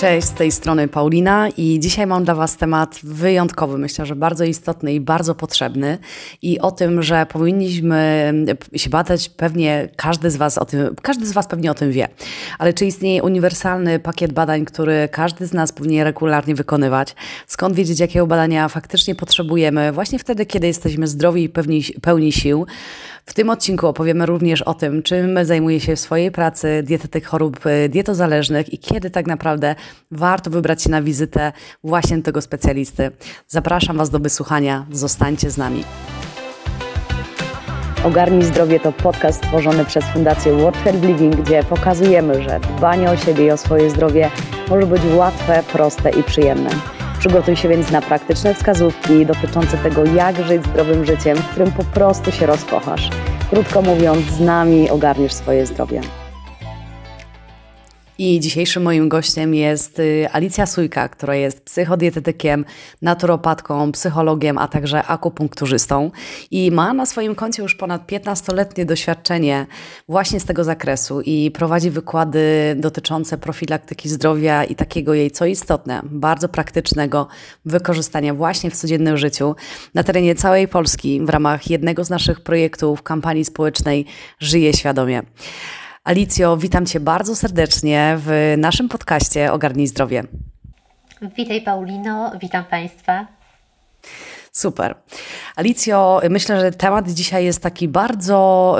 Cześć, z tej strony Paulina i dzisiaj mam dla Was temat wyjątkowy, myślę, że bardzo istotny i bardzo potrzebny i o tym, że powinniśmy się badać, pewnie każdy z Was pewnie o tym wie, ale czy istnieje uniwersalny pakiet badań, który każdy z nas powinien regularnie wykonywać? Skąd wiedzieć, jakiego badania faktycznie potrzebujemy właśnie wtedy, kiedy jesteśmy zdrowi i pełni sił? W tym odcinku opowiemy również o tym, czym zajmuje się w swojej pracy dietetyk chorób dietozależnych i kiedy tak naprawdę warto wybrać się na wizytę właśnie tego specjalisty. Zapraszam Was do wysłuchania. Zostańcie z nami. Ogarnij Zdrowie to podcast stworzony przez Fundację World Healthy Living, gdzie pokazujemy, że dbanie o siebie i o swoje zdrowie może być łatwe, proste i przyjemne. Przygotuj się więc na praktyczne wskazówki dotyczące tego, jak żyć zdrowym życiem, w którym po prostu się rozkochasz. Krótko mówiąc, z nami ogarniesz swoje zdrowie. I dzisiejszym moim gościem jest Alicja Sójka, która jest psychodietetykiem, naturopatką, psychologiem, a także akupunkturzystą. I ma na swoim koncie już ponad 15-letnie doświadczenie właśnie z tego zakresu i prowadzi wykłady dotyczące profilaktyki zdrowia i takiego jej, co istotne, bardzo praktycznego wykorzystania właśnie w codziennym życiu na terenie całej Polski w ramach jednego z naszych projektów kampanii społecznej Żyje Świadomie. Alicjo, witam Cię bardzo serdecznie w naszym podcaście Ogarnij Zdrowie. Witaj Paulino, witam Państwa. Super. Alicjo, myślę, że temat dzisiaj jest taki bardzo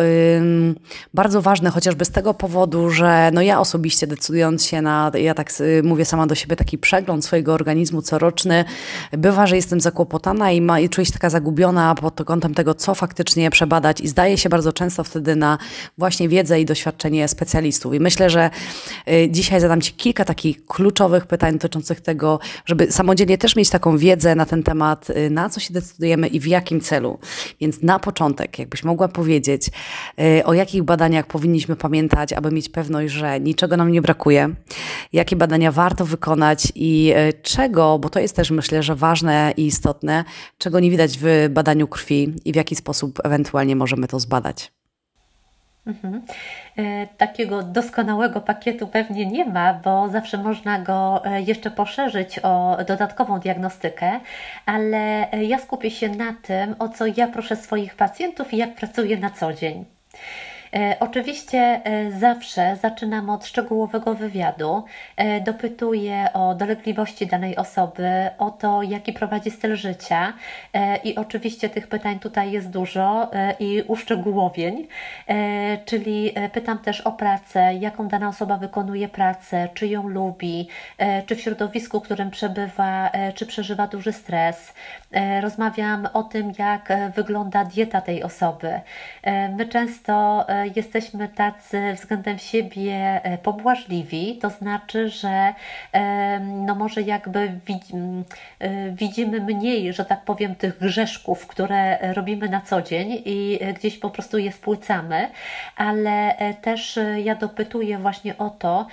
ważny, chociażby z tego powodu, że no ja osobiście decydując się na, ja tak mówię sama do siebie, taki przegląd swojego organizmu coroczny, bywa, że jestem zakłopotana i czuję się taka zagubiona pod kątem tego, co faktycznie przebadać i zdaję się bardzo często wtedy na właśnie wiedzę i doświadczenie specjalistów. I myślę, że dzisiaj zadam Ci kilka takich kluczowych pytań dotyczących tego, żeby samodzielnie też mieć taką wiedzę na ten temat, na co się decydujemy i w jakim celu. Więc na początek, jakbyś mogła powiedzieć, o jakich badaniach powinniśmy pamiętać, aby mieć pewność, że niczego nam nie brakuje, jakie badania warto wykonać i czego, bo to jest też myślę, że ważne i istotne, czego nie widać w badaniu krwi i w jaki sposób ewentualnie możemy to zbadać. Takiego doskonałego pakietu pewnie nie ma, bo zawsze można go jeszcze poszerzyć o dodatkową diagnostykę, ale ja skupię się na tym, o co ja proszę swoich pacjentów i jak pracuję na co dzień. Oczywiście zawsze zaczynam od szczegółowego wywiadu, dopytuję o dolegliwości danej osoby, o to, jaki prowadzi styl życia i oczywiście tych pytań tutaj jest dużo i uszczegółowień, czyli pytam też o pracę, jaką dana osoba wykonuje pracę, czy ją lubi, czy w środowisku, w którym przebywa, czy przeżywa duży stres. Rozmawiam o tym, jak wygląda dieta tej osoby. My często jesteśmy tacy względem siebie pobłażliwi, to znaczy, że no może jakby widzimy mniej, że tak powiem, tych grzeszków, które robimy na co dzień i gdzieś po prostu je spłycamy, ale też ja dopytuję właśnie o to,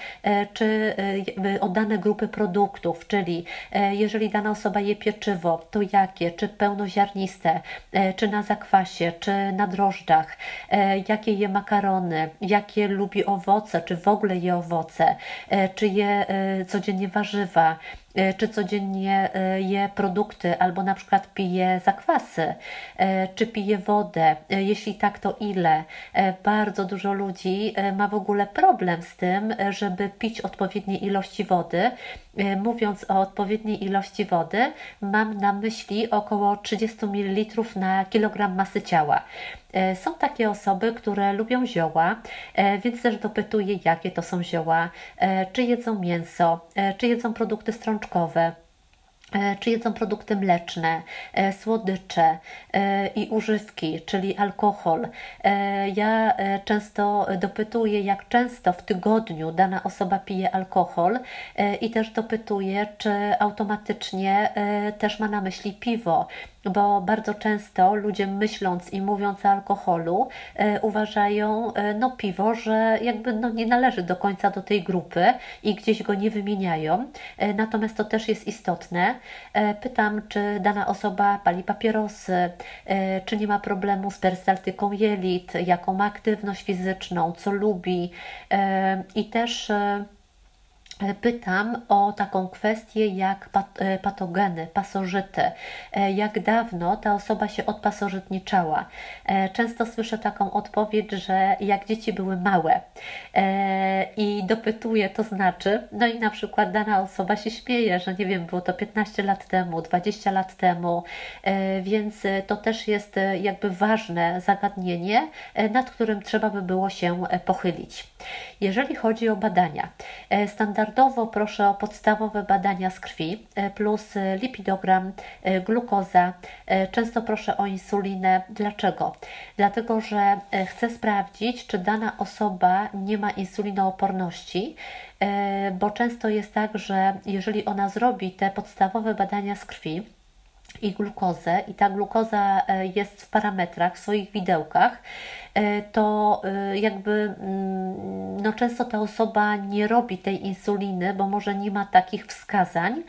czy o dane grupy produktów, czyli jeżeli dana osoba je pieczywo, to jakie, czy pełnoziarniste, czy na zakwasie, czy na drożdżach, jakie je makarony, jakie lubi owoce, czy w ogóle je owoce, czy je codziennie warzywa, czy codziennie je produkty, albo na przykład pije zakwasy, czy pije wodę, jeśli tak, to ile. Bardzo dużo ludzi ma w ogóle problem z tym, żeby pić odpowiednie ilości wody. Mówiąc o odpowiedniej ilości wody, mam na myśli około 30 ml na kilogram masy ciała. Są takie osoby, które lubią zioła, więc też dopytuję, jakie to są zioła, czy jedzą mięso, czy jedzą produkty strączkowe, czy jedzą produkty mleczne, słodycze i używki, czyli alkohol. Ja często dopytuję, jak często w tygodniu dana osoba pije alkohol i też dopytuję, czy automatycznie też ma na myśli piwo, bo bardzo często ludzie myśląc i mówiąc o alkoholu uważają piwo, że jakby nie należy do końca do tej grupy i gdzieś go nie wymieniają. Natomiast to też jest istotne. Pytam, czy dana osoba pali papierosy, czy nie ma problemu z perystaltyką jelit, jaką ma aktywność fizyczną, co lubi i też pytam o taką kwestię jak patogeny, pasożyty. Jak dawno ta osoba się odpasożytniczała? Często słyszę taką odpowiedź, że jak dzieci były małe. I dopytuję, to znaczy, no i na przykład dana osoba się śmieje, że nie wiem, było to 15 lat temu, 20 lat temu, więc to też jest jakby ważne zagadnienie, nad którym trzeba by było się pochylić. Jeżeli chodzi o badania, standardowo proszę o podstawowe badania z krwi plus lipidogram, glukoza. Często proszę o insulinę. Dlaczego? Dlatego, że chcę sprawdzić, czy dana osoba nie ma insulinooporności, bo często jest tak, że jeżeli ona zrobi te podstawowe badania z krwi i glukozę i ta glukoza jest w parametrach, w swoich widełkach, to jakby no często ta osoba nie robi tej insuliny, bo może nie ma takich wskazań,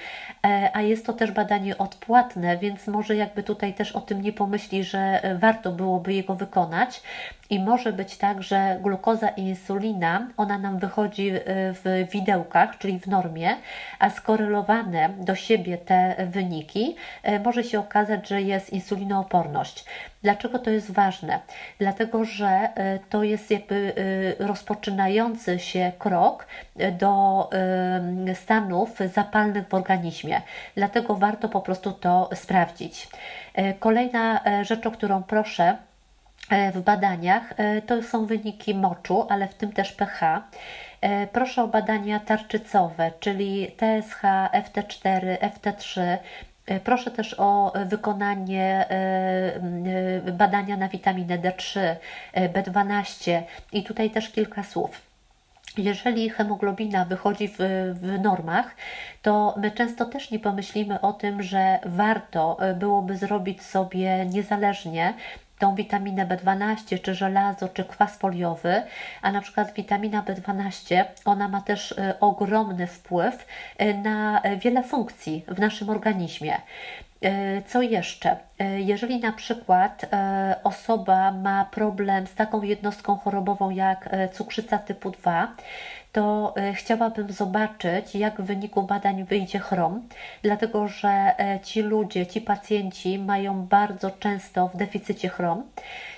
a jest to też badanie odpłatne, więc może jakby tutaj też o tym nie pomyśli, że warto byłoby jego wykonać. I może być tak, że glukoza i insulina, ona nam wychodzi w widełkach, czyli w normie, a skorelowane do siebie te wyniki, może się okazać, że jest insulinooporność. Dlaczego to jest ważne? Dlatego, że to jest jakby rozpoczynający się krok do stanów zapalnych w organizmie. Dlatego warto po prostu to sprawdzić. Kolejna rzecz, o którą proszę w badaniach, to są wyniki moczu, ale w tym też pH. Proszę o badania tarczycowe, czyli TSH, FT4, FT3. Proszę też o wykonanie badania na witaminę D3, B12 i tutaj też kilka słów. Jeżeli hemoglobina wychodzi w normach, to my często też nie pomyślimy o tym, że warto byłoby zrobić sobie niezależnie tą witaminę B12, czy żelazo, czy kwas foliowy, a na przykład witamina B12, ona ma też ogromny wpływ na wiele funkcji w naszym organizmie. Co jeszcze? Jeżeli na przykład osoba ma problem z taką jednostką chorobową jak cukrzyca typu 2, to chciałabym zobaczyć, jak w wyniku badań wyjdzie chrom, dlatego że ci ludzie, ci pacjenci mają bardzo często w deficycie chrom.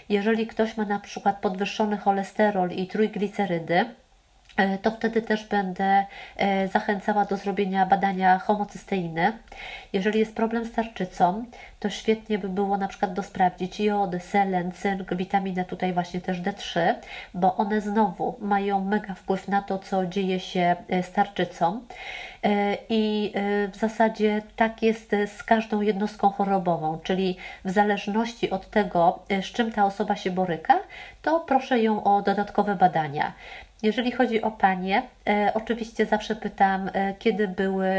Jeżeli ktoś ma na przykład podwyższony cholesterol i trójglicerydy, to wtedy też będę zachęcała do zrobienia badania homocysteiny. Jeżeli jest problem z tarczycą, to świetnie by było na przykład dosprawdzić jod, selen, cynk, witaminę tutaj właśnie też D3, bo one znowu mają mega wpływ na to, co dzieje się z tarczycą. I w zasadzie tak jest z każdą jednostką chorobową, czyli w zależności od tego, z czym ta osoba się boryka, to proszę ją o dodatkowe badania. Jeżeli chodzi o panie, oczywiście zawsze pytam, kiedy były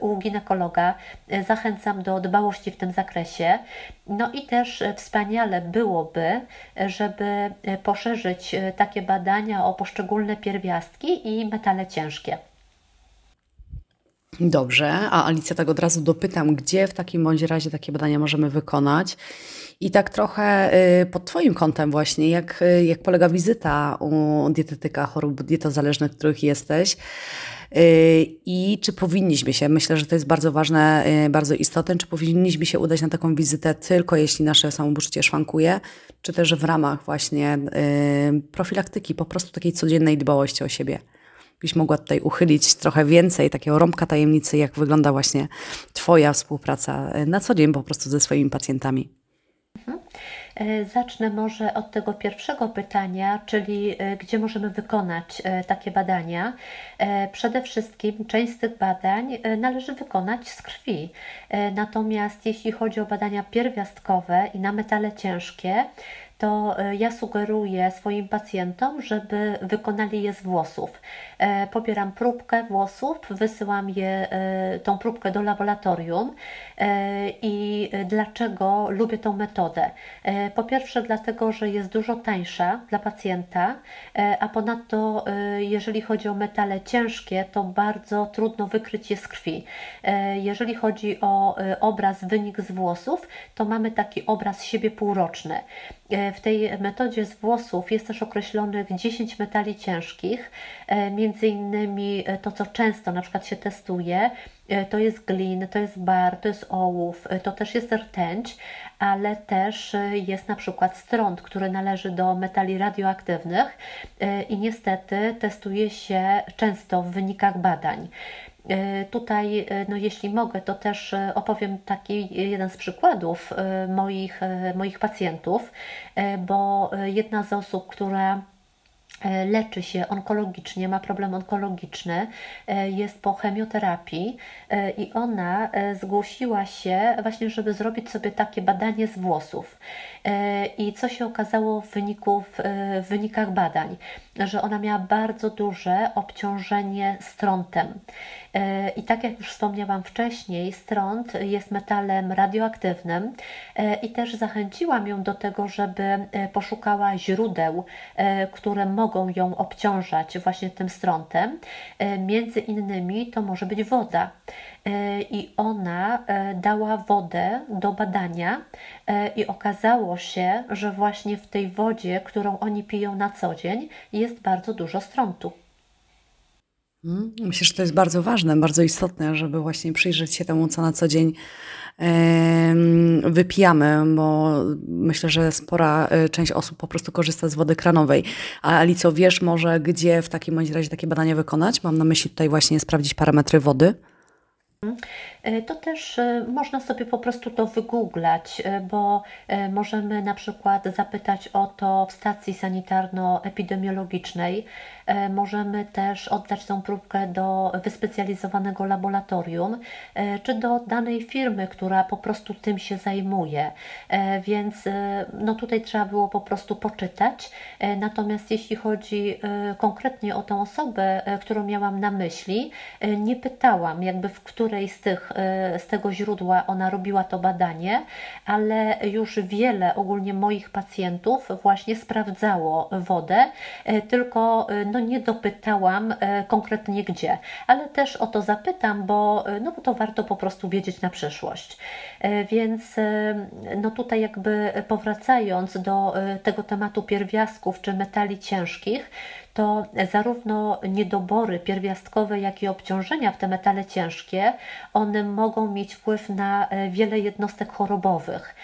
u ginekologa. Zachęcam do dbałości w tym zakresie. No i też wspaniale byłoby, żeby poszerzyć takie badania o poszczególne pierwiastki i metale ciężkie. Dobrze, a Alicja, tak od razu dopytam, gdzie w takim bądź razie takie badania możemy wykonać? I tak trochę pod Twoim kątem właśnie, jak polega wizyta u dietetyka chorób dietozależnych, których jesteś i czy powinniśmy się, myślę, że to jest bardzo ważne, bardzo istotne, czy powinniśmy się udać na taką wizytę tylko jeśli nasze samopoczucie szwankuje, czy też w ramach właśnie profilaktyki, po prostu takiej codziennej dbałości o siebie. Byś mogła tutaj uchylić trochę więcej takiego rąbka tajemnicy, jak wygląda właśnie Twoja współpraca na co dzień po prostu ze swoimi pacjentami. Zacznę może od tego pierwszego pytania, czyli gdzie możemy wykonać takie badania. Przede wszystkim część z tych badań należy wykonać z krwi. Natomiast jeśli chodzi o badania pierwiastkowe i na metale ciężkie, to ja sugeruję swoim pacjentom, żeby wykonali je z włosów. Pobieram próbkę włosów, wysyłam tą próbkę do laboratorium. I dlaczego lubię tą metodę? Po pierwsze dlatego, że jest dużo tańsza dla pacjenta, a ponadto jeżeli chodzi o metale ciężkie, to bardzo trudno wykryć je z krwi. Jeżeli chodzi o obraz, wynik z włosów, to mamy taki obraz siebie półroczny. w tej metodzie z włosów jest też określonych 10 metali ciężkich, między innymi to, co często na przykład się testuje, to jest glin, to jest bar, to jest ołów, to też jest rtęć, ale też jest na przykład stront, który należy do metali radioaktywnych i niestety testuje się często w wynikach badań. Tutaj, no jeśli mogę, to też opowiem taki jeden z przykładów moich pacjentów, bo jedna z osób, która leczy się onkologicznie, ma problem onkologiczny, jest po chemioterapii i ona zgłosiła się właśnie, żeby zrobić sobie takie badanie z włosów. I co się okazało w wynikach badań? Że ona miała bardzo duże obciążenie strontem. I tak jak już wspomniałam wcześniej, stront jest metalem radioaktywnym i też zachęciłam ją do tego, żeby poszukała źródeł, które mogą ją obciążać właśnie tym strontem. Między innymi to może być woda. I ona dała wodę do badania i okazało się, że właśnie w tej wodzie, którą oni piją na co dzień, jest bardzo dużo strontu. Myślę, że to jest bardzo ważne, bardzo istotne, żeby właśnie przyjrzeć się temu, co na co dzień wypijamy, bo myślę, że spora część osób po prostu korzysta z wody kranowej. A Alicjo, wiesz może, gdzie w takim razie takie badania wykonać? Mam na myśli tutaj właśnie sprawdzić parametry wody. To też można sobie po prostu to wygooglać, bo możemy na przykład zapytać o to w stacji sanitarno-epidemiologicznej. Możemy też oddać tą próbkę do wyspecjalizowanego laboratorium czy do danej firmy, która po prostu tym się zajmuje. Więc no tutaj trzeba było po prostu poczytać. Natomiast jeśli chodzi konkretnie o tę osobę, którą miałam na myśli, nie pytałam jakby w której z tego źródła ona robiła to badanie, ale już wiele ogólnie moich pacjentów właśnie sprawdzało wodę, tylko no nie dopytałam konkretnie gdzie, ale też o to zapytam, bo to warto po prostu wiedzieć na przyszłość. Więc no tutaj jakby powracając do tego tematu pierwiastków czy metali ciężkich, to zarówno niedobory pierwiastkowe, jak i obciążenia w te metale ciężkie, one mogą mieć wpływ na wiele jednostek chorobowych.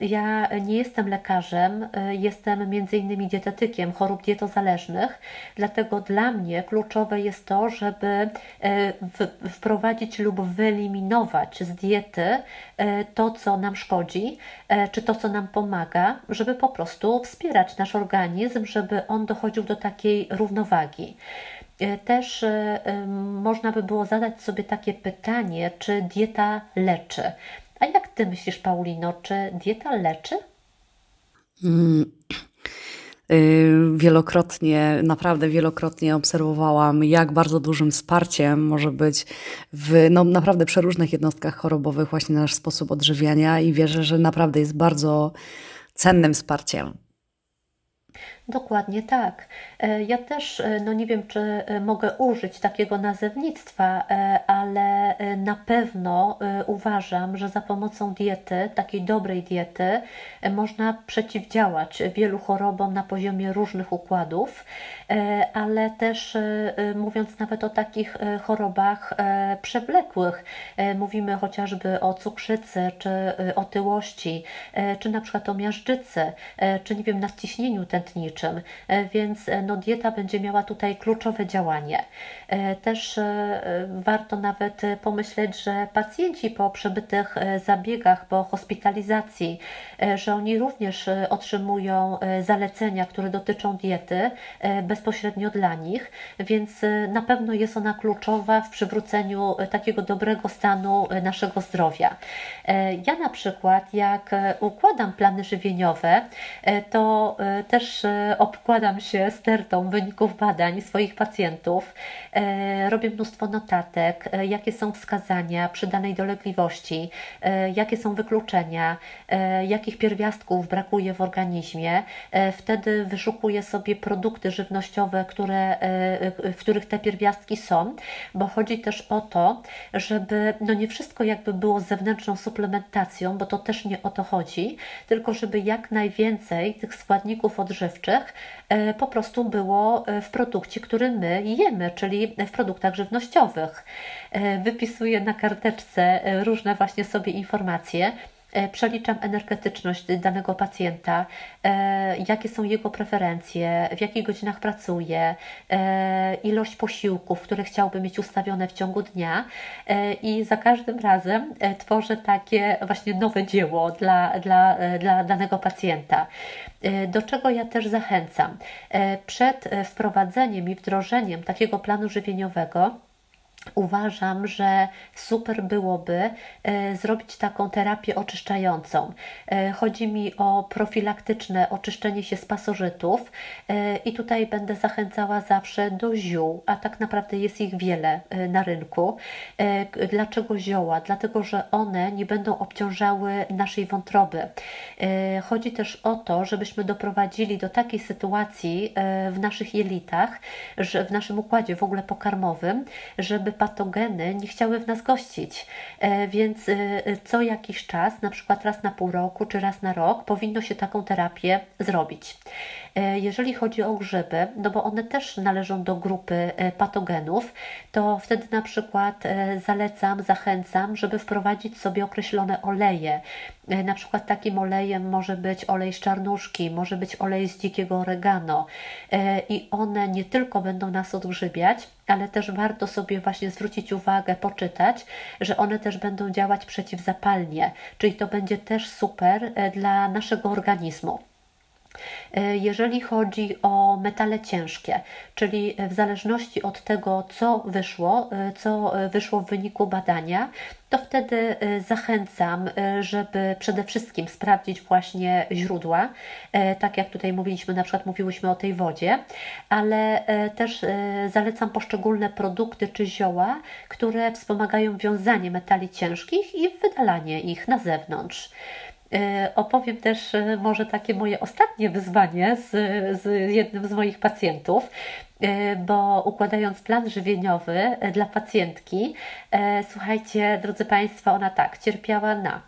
Ja nie jestem lekarzem, jestem między innymi dietetykiem chorób dietozależnych, dlatego dla mnie kluczowe jest to, żeby wprowadzić lub wyeliminować z diety to, co nam szkodzi, czy to, co nam pomaga, żeby po prostu wspierać nasz organizm, żeby on dochodził do takiej równowagi. Też można by było zadać sobie takie pytanie, czy dieta leczy. A jak Ty myślisz, Paulino, czy dieta leczy? Wielokrotnie, naprawdę wielokrotnie obserwowałam, jak bardzo dużym wsparciem może być w naprawdę przeróżnych jednostkach chorobowych właśnie nasz sposób odżywiania i wierzę, że naprawdę jest bardzo cennym wsparciem. Dokładnie tak. Ja też, nie wiem, czy mogę użyć takiego nazewnictwa, ale na pewno uważam, że za pomocą diety, takiej dobrej diety, można przeciwdziałać wielu chorobom na poziomie różnych układów, ale też mówiąc nawet o takich chorobach przewlekłych, mówimy chociażby o cukrzycy, czy otyłości, czy na przykład o miażdżycy, czy nie wiem, nadciśnieniu tętniczym. Więc dieta będzie miała tutaj kluczowe działanie. Też warto nawet pomyśleć, że pacjenci po przebytych zabiegach, po hospitalizacji, że oni również otrzymują zalecenia, które dotyczą diety bezpośrednio dla nich, więc na pewno jest ona kluczowa w przywróceniu takiego dobrego stanu naszego zdrowia. Ja na przykład, jak układam plany żywieniowe, to też obkładam się stertą wyników badań swoich pacjentów, robię mnóstwo notatek, jakie są wskazania przy danej dolegliwości, jakie są wykluczenia, jakich pierwiastków brakuje w organizmie. Wtedy wyszukuję sobie produkty żywnościowe, w których te pierwiastki są, bo chodzi też o to, żeby nie wszystko jakby było z zewnętrzną suplementacją, bo to też nie o to chodzi, tylko żeby jak najwięcej tych składników odżywczych po prostu było w produkcie, który my jemy, czyli w produktach żywnościowych. Wypisuję na karteczce różne właśnie sobie informacje, przeliczam energetyczność danego pacjenta, jakie są jego preferencje, w jakich godzinach pracuje, ilość posiłków, które chciałby mieć ustawione w ciągu dnia i za każdym razem tworzę takie właśnie nowe dzieło dla danego pacjenta. Do czego ja też zachęcam? Przed wprowadzeniem i wdrożeniem takiego planu żywieniowego uważam, że super byłoby zrobić taką terapię oczyszczającą. Chodzi mi o profilaktyczne oczyszczenie się z pasożytów i tutaj będę zachęcała zawsze do ziół, a tak naprawdę jest ich wiele na rynku. Dlaczego zioła? Dlatego, że one nie będą obciążały naszej wątroby. Chodzi też o to, żebyśmy doprowadzili do takiej sytuacji w naszych jelitach, że w naszym układzie w ogóle pokarmowym, żeby patogeny nie chciały w nas gościć, więc co jakiś czas, na przykład raz na pół roku czy raz na rok, powinno się taką terapię zrobić. Jeżeli chodzi o grzyby, no bo one też należą do grupy patogenów, to wtedy na przykład zalecam, zachęcam, żeby wprowadzić sobie określone oleje. Na przykład takim olejem może być olej z czarnuszki, może być olej z dzikiego oregano i one nie tylko będą nas odgrzybiać, ale też warto sobie właśnie zwrócić uwagę, poczytać, że one też będą działać przeciwzapalnie, czyli to będzie też super dla naszego organizmu. Jeżeli chodzi o metale ciężkie, czyli w zależności od tego, co wyszło w wyniku badania, to wtedy zachęcam, żeby przede wszystkim sprawdzić właśnie źródła, tak jak tutaj mówiliśmy, na przykład mówiłyśmy o tej wodzie, ale też zalecam poszczególne produkty czy zioła, które wspomagają wiązanie metali ciężkich i wydalanie ich na zewnątrz. Opowiem też może takie moje ostatnie wyzwanie z jednym z moich pacjentów, bo układając plan żywieniowy dla pacjentki, słuchajcie, drodzy Państwo, ona tak cierpiała na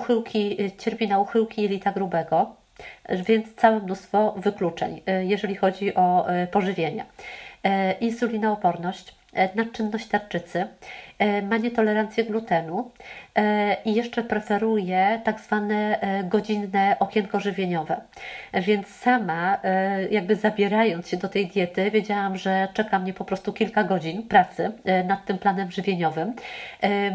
uchyłki jelita grubego, więc całe mnóstwo wykluczeń, jeżeli chodzi o pożywienie, insulinooporność, nadczynność tarczycy, ma nietolerancję glutenu i jeszcze preferuje tak zwane godzinne okienko żywieniowe. Więc sama jakby zabierając się do tej diety wiedziałam, że czeka mnie po prostu kilka godzin pracy nad tym planem żywieniowym.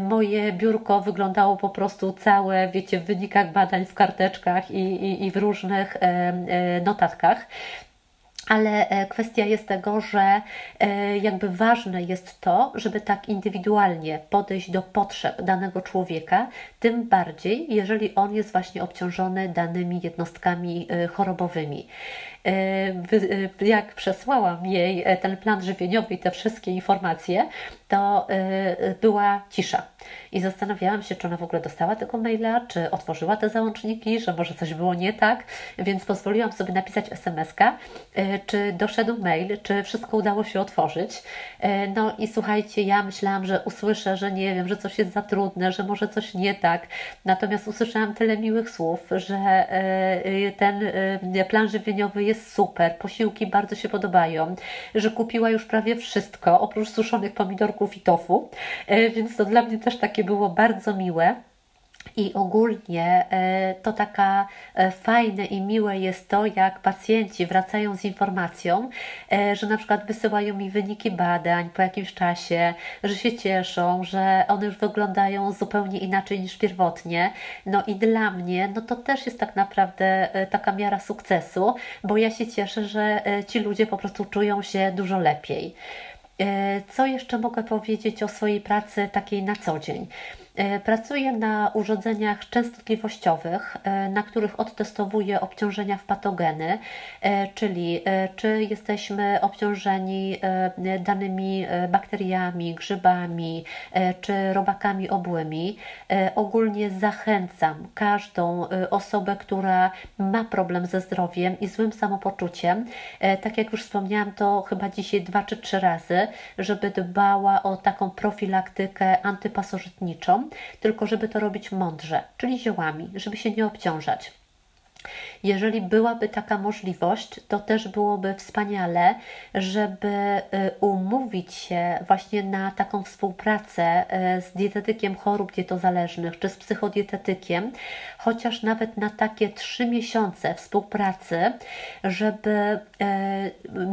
Moje biurko wyglądało po prostu całe, wiecie, w wynikach badań, w karteczkach i w różnych notatkach. Ale kwestia jest tego, że jakby ważne jest to, żeby tak indywidualnie podejść do potrzeb danego człowieka, tym bardziej, jeżeli on jest właśnie obciążony danymi jednostkami chorobowymi. Jak przesłałam jej ten plan żywieniowy i te wszystkie informacje, to była cisza. I zastanawiałam się, czy ona w ogóle dostała tego maila, czy otworzyła te załączniki, że może coś było nie tak, więc pozwoliłam sobie napisać SMS-ka, czy doszedł mail, czy wszystko udało się otworzyć. No i słuchajcie, ja myślałam, że usłyszę, że nie wiem, że coś jest za trudne, że może coś nie tak. Natomiast usłyszałam tyle miłych słów, że ten plan żywieniowy jest super, posiłki bardzo się podobają, że kupiła już prawie wszystko, oprócz suszonych pomidorków i tofu, więc to dla mnie też takie było bardzo miłe. I ogólnie to taka fajne i miłe jest to, jak pacjenci wracają z informacją, że na przykład wysyłają mi wyniki badań po jakimś czasie, że się cieszą, że one już wyglądają zupełnie inaczej niż pierwotnie. No i dla mnie no to też jest tak naprawdę taka miara sukcesu, bo ja się cieszę, że ci ludzie po prostu czują się dużo lepiej. Co jeszcze mogę powiedzieć o swojej pracy takiej na co dzień? Pracuję na urządzeniach częstotliwościowych, na których odtestowuję obciążenia w patogeny, czyli czy jesteśmy obciążeni danymi bakteriami, grzybami czy robakami obłymi. Ogólnie zachęcam każdą osobę, która ma problem ze zdrowiem i złym samopoczuciem, tak jak już wspomniałam, to chyba dzisiaj 2 czy 3 razy, żeby dbała o taką profilaktykę antypasożytniczą, tylko żeby to robić mądrze, czyli ziołami, żeby się nie obciążać. Jeżeli byłaby taka możliwość, to też byłoby wspaniale, żeby umówić się właśnie na taką współpracę z dietetykiem chorób dietozależnych czy z psychodietetykiem, chociaż nawet na takie 3 miesiące współpracy, żeby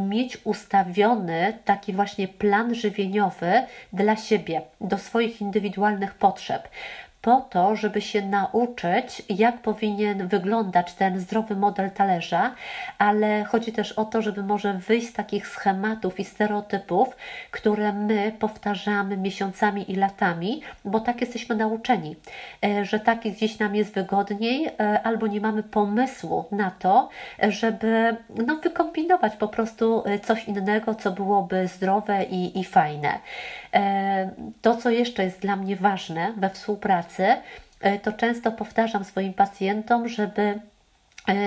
mieć ustawiony taki właśnie plan żywieniowy dla siebie, do swoich indywidualnych potrzeb, po to, żeby się nauczyć, jak powinien wyglądać ten zdrowy model talerza, ale chodzi też o to, żeby może wyjść z takich schematów i stereotypów, które my powtarzamy miesiącami i latami, bo tak jesteśmy nauczeni, że tak gdzieś nam jest wygodniej, albo nie mamy pomysłu na to, żeby wykombinować po prostu coś innego, co byłoby zdrowe i fajne. To, co jeszcze jest dla mnie ważne we współpracy, to często powtarzam swoim pacjentom, żeby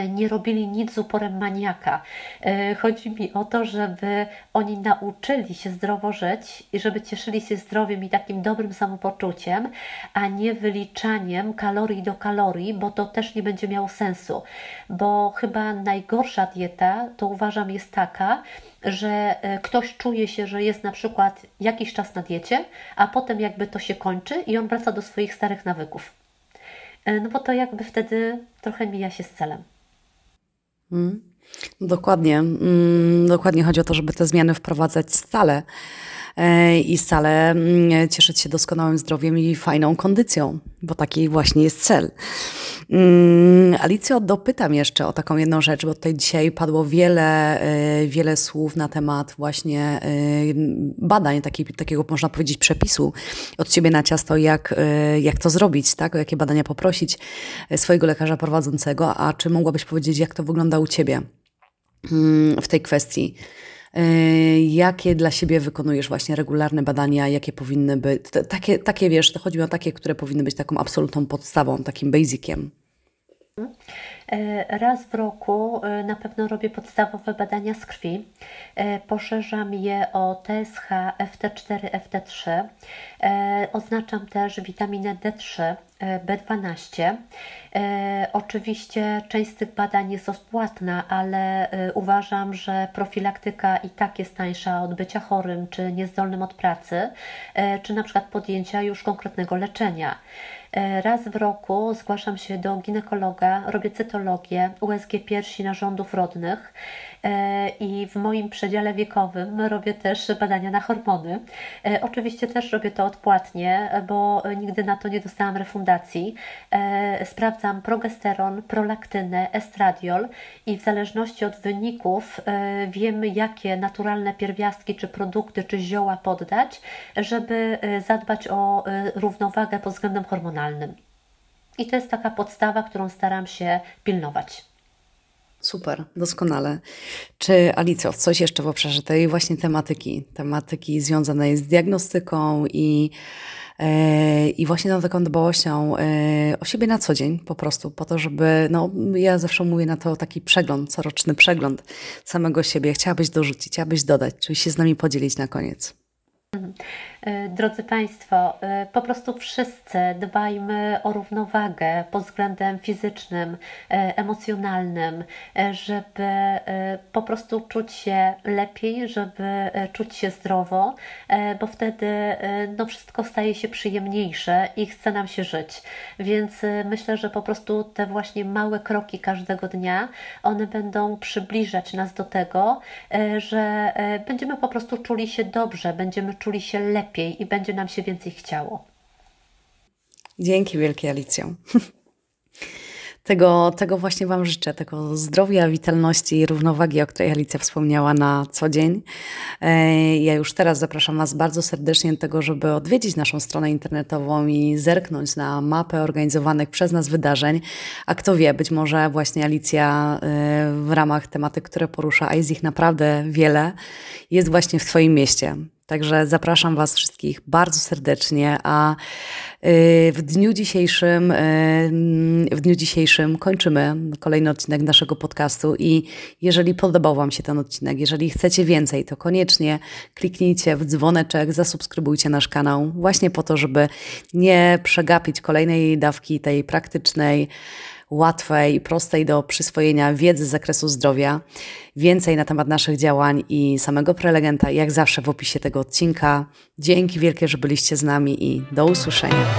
nie robili nic z uporem maniaka. Chodzi mi o to, żeby oni nauczyli się zdrowo żyć i żeby cieszyli się zdrowiem i takim dobrym samopoczuciem, a nie wyliczaniem kalorii do kalorii, bo to też nie będzie miało sensu. Bo chyba najgorsza dieta, to uważam, jest taka, że ktoś czuje się, że jest na przykład jakiś czas na diecie, a potem jakby to się kończy i on wraca do swoich starych nawyków. No bo to jakby wtedy trochę mija się z celem. Dokładnie chodzi o to, żeby te zmiany wprowadzać stale i stale cieszyć się doskonałym zdrowiem i fajną kondycją, bo taki właśnie jest cel. Alicjo, dopytam jeszcze o taką jedną rzecz, bo tutaj dzisiaj padło wiele słów na temat właśnie badań, takiego można powiedzieć przepisu od Ciebie na ciasto, jak to zrobić, tak? O jakie badania poprosić swojego lekarza prowadzącego, a czy mogłabyś powiedzieć, jak to wygląda u Ciebie w tej kwestii? Jakie dla siebie wykonujesz właśnie regularne badania, jakie powinny być, takie wiesz, to chodzi o takie, które powinny być taką absolutną podstawą, takim basiciem. Raz w roku na pewno robię podstawowe badania z krwi. Poszerzam je o TSH, FT4, FT3. Oznaczam też witaminę D3, B12. Oczywiście część z tych badań jest odpłatna, ale uważam, że profilaktyka i tak jest tańsza od bycia chorym czy niezdolnym od pracy, czy na przykład podjęcia już konkretnego leczenia. Raz w roku zgłaszam się do ginekologa, robię cytologię, USG piersi, narządów rodnych i w moim przedziale wiekowym robię też badania na hormony. Oczywiście też robię to odpłatnie, bo nigdy na to nie dostałam refundacji. Sprawdzam progesteron, prolaktynę, estradiol i w zależności od wyników wiemy, jakie naturalne pierwiastki, czy produkty, czy zioła poddać, żeby zadbać o równowagę pod względem hormonalnym. I to jest taka podstawa, którą staram się pilnować. Super, doskonale. Czy Alicjo, coś jeszcze w obszarze tej właśnie tematyki związanej z diagnostyką i właśnie tą taką dbałością o siebie na co dzień po prostu, po to, żeby, ja zawsze mówię na to taki przegląd, coroczny przegląd samego siebie. Chciałabyś dorzucić, chciałabyś dodać, czyli się z nami podzielić na koniec. Drodzy Państwo, po prostu wszyscy dbajmy o równowagę pod względem fizycznym, emocjonalnym, żeby po prostu czuć się lepiej, żeby czuć się zdrowo, bo wtedy wszystko staje się przyjemniejsze i chce nam się żyć. Więc myślę, że po prostu te właśnie małe kroki każdego dnia, one będą przybliżać nas do tego, że będziemy po prostu czuli się dobrze, będziemy czuli się lepiej i będzie nam się więcej chciało. Dzięki wielkie, Alicjo. Tego właśnie Wam życzę, tego zdrowia, witalności i równowagi, o której Alicja wspomniała na co dzień. Ja już teraz zapraszam Was bardzo serdecznie do tego, żeby odwiedzić naszą stronę internetową i zerknąć na mapę organizowanych przez nas wydarzeń. A kto wie, być może właśnie Alicja w ramach tematyk, które porusza, a jest ich naprawdę wiele, jest właśnie w Twoim mieście. Także zapraszam Was wszystkich bardzo serdecznie, a w dniu dzisiejszym kończymy kolejny odcinek naszego podcastu i jeżeli podobał Wam się ten odcinek, jeżeli chcecie więcej, to koniecznie kliknijcie w dzwoneczek, zasubskrybujcie nasz kanał właśnie po to, żeby nie przegapić kolejnej dawki tej praktycznej, łatwej i prostej do przyswojenia wiedzy z zakresu zdrowia. Więcej na temat naszych działań i samego prelegenta, jak zawsze w opisie tego odcinka. Dzięki wielkie, że byliście z nami i do usłyszenia.